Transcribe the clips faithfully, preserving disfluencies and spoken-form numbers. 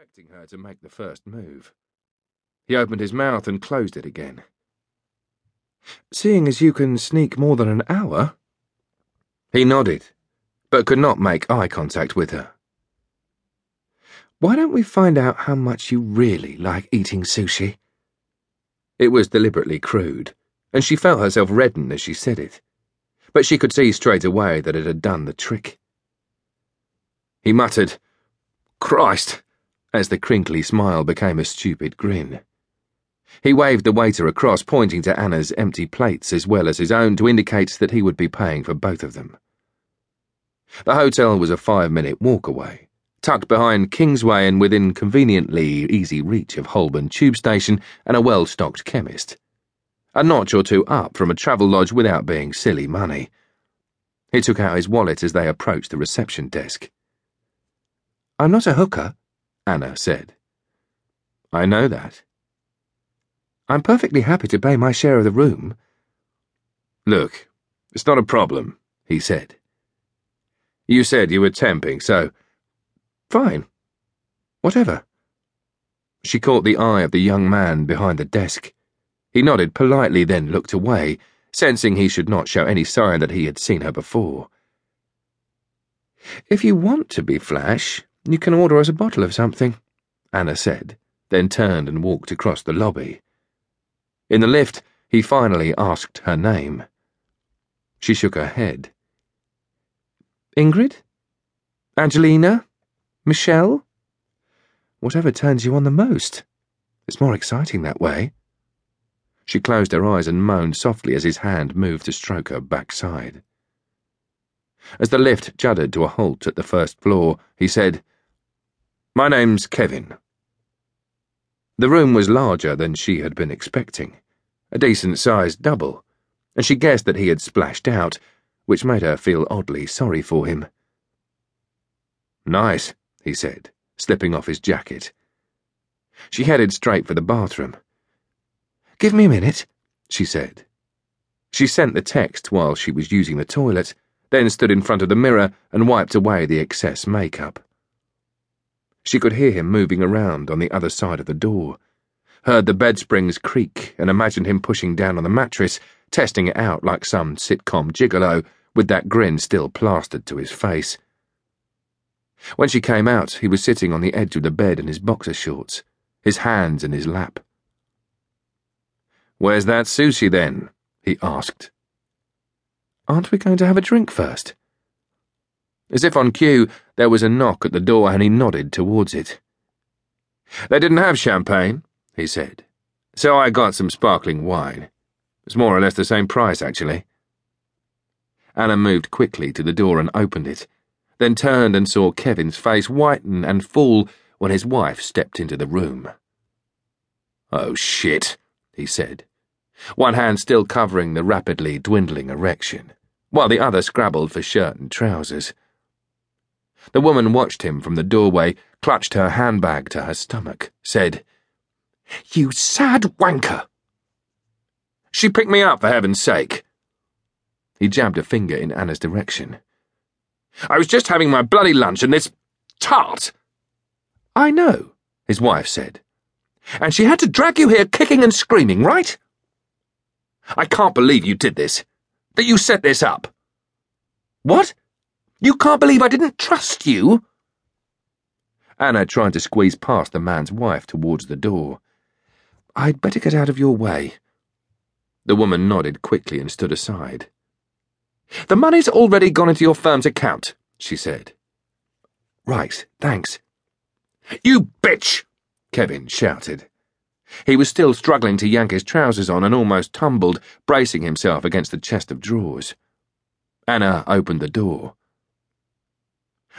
expecting her to make the first move. He opened his mouth and closed it again. "Seeing as you can sneak more than an hour?" He nodded, but could not make eye contact with her. "Why don't we find out how much you really like eating sushi?" It was deliberately crude, and she felt herself redden as she said it, but she could see straight away that it had done the trick. He muttered, "Christ!" as the crinkly smile became a stupid grin. He waved the waiter across, pointing to Anna's empty plates as well as his own to indicate that he would be paying for both of them. The hotel was a five-minute walk away, tucked behind Kingsway and within conveniently easy reach of Holborn Tube Station and a well-stocked chemist. A notch or two up from a travel lodge without being silly money. He took out his wallet as they approached the reception desk. "I'm not a hooker," Anna said. "I know that." "I'm perfectly happy to pay my share of the room." "Look, it's not a problem," he said. "You said you were temping, so—" "Fine. Whatever." She caught the eye of the young man behind the desk. He nodded politely, then looked away, sensing he should not show any sign that he had seen her before. "If you want to be flash, you can order us a bottle of something," Anna said, then turned and walked across the lobby. In the lift, he finally asked her name. She shook her head. "Ingrid? Angelina? Michelle? Whatever turns you on the most. It's more exciting that way." She closed her eyes and moaned softly as his hand moved to stroke her backside. As the lift juddered to a halt at the first floor, he said, "My name's Kevin." The room was larger than she had been expecting, a decent-sized double, and she guessed that he had splashed out, which made her feel oddly sorry for him. "Nice," he said, slipping off his jacket. She headed straight for the bathroom. "Give me a minute," she said. She sent the text while she was using the toilet, then stood in front of the mirror and wiped away the excess makeup. She could hear him moving around on the other side of the door, heard the bed springs creak and imagined him pushing down on the mattress, testing it out like some sitcom gigolo, with that grin still plastered to his face. When she came out, he was sitting on the edge of the bed in his boxer shorts, his hands in his lap. "Where's that sushi, then?" he asked. "Aren't we going to have a drink first?" As if on cue, there was a knock at the door and he nodded towards it. "They didn't have champagne," he said, "so I got some sparkling wine. It's more or less the same price, actually." Anna moved quickly to the door and opened it, then turned and saw Kevin's face whiten and fall when his wife stepped into the room. "Oh, shit," he said, one hand still covering the rapidly dwindling erection, while the other scrabbled for shirt and trousers. The woman watched him from the doorway, clutched her handbag to her stomach, said, "You sad wanker!" "She picked me up, for heaven's sake!" He jabbed a finger in Anna's direction. "I was just having my bloody lunch and this tart—" "I know," his wife said. "And she had to drag you here kicking and screaming, right?" "I can't believe you did this. That you set this up." "What? You can't believe I didn't trust you?" Anna tried to squeeze past the man's wife towards the door. "I'd better get out of your way." The woman nodded quickly and stood aside. "The money's already gone into your firm's account," she said. "Right, thanks." "You bitch!" Kevin shouted. He was still struggling to yank his trousers on and almost tumbled, bracing himself against the chest of drawers. Anna opened the door.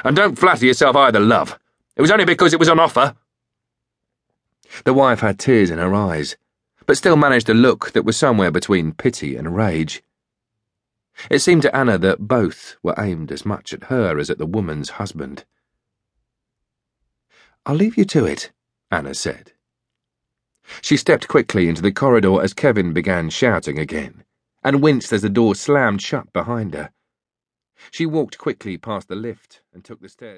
"And don't flatter yourself either, love. It was only because it was on offer." The wife had tears in her eyes, but still managed a look that was somewhere between pity and rage. It seemed to Anna that both were aimed as much at her as at the woman's husband. "I'll leave you to it," Anna said. She stepped quickly into the corridor as Kevin began shouting again, and winced as the door slammed shut behind her. She walked quickly past the lift and took the stairs.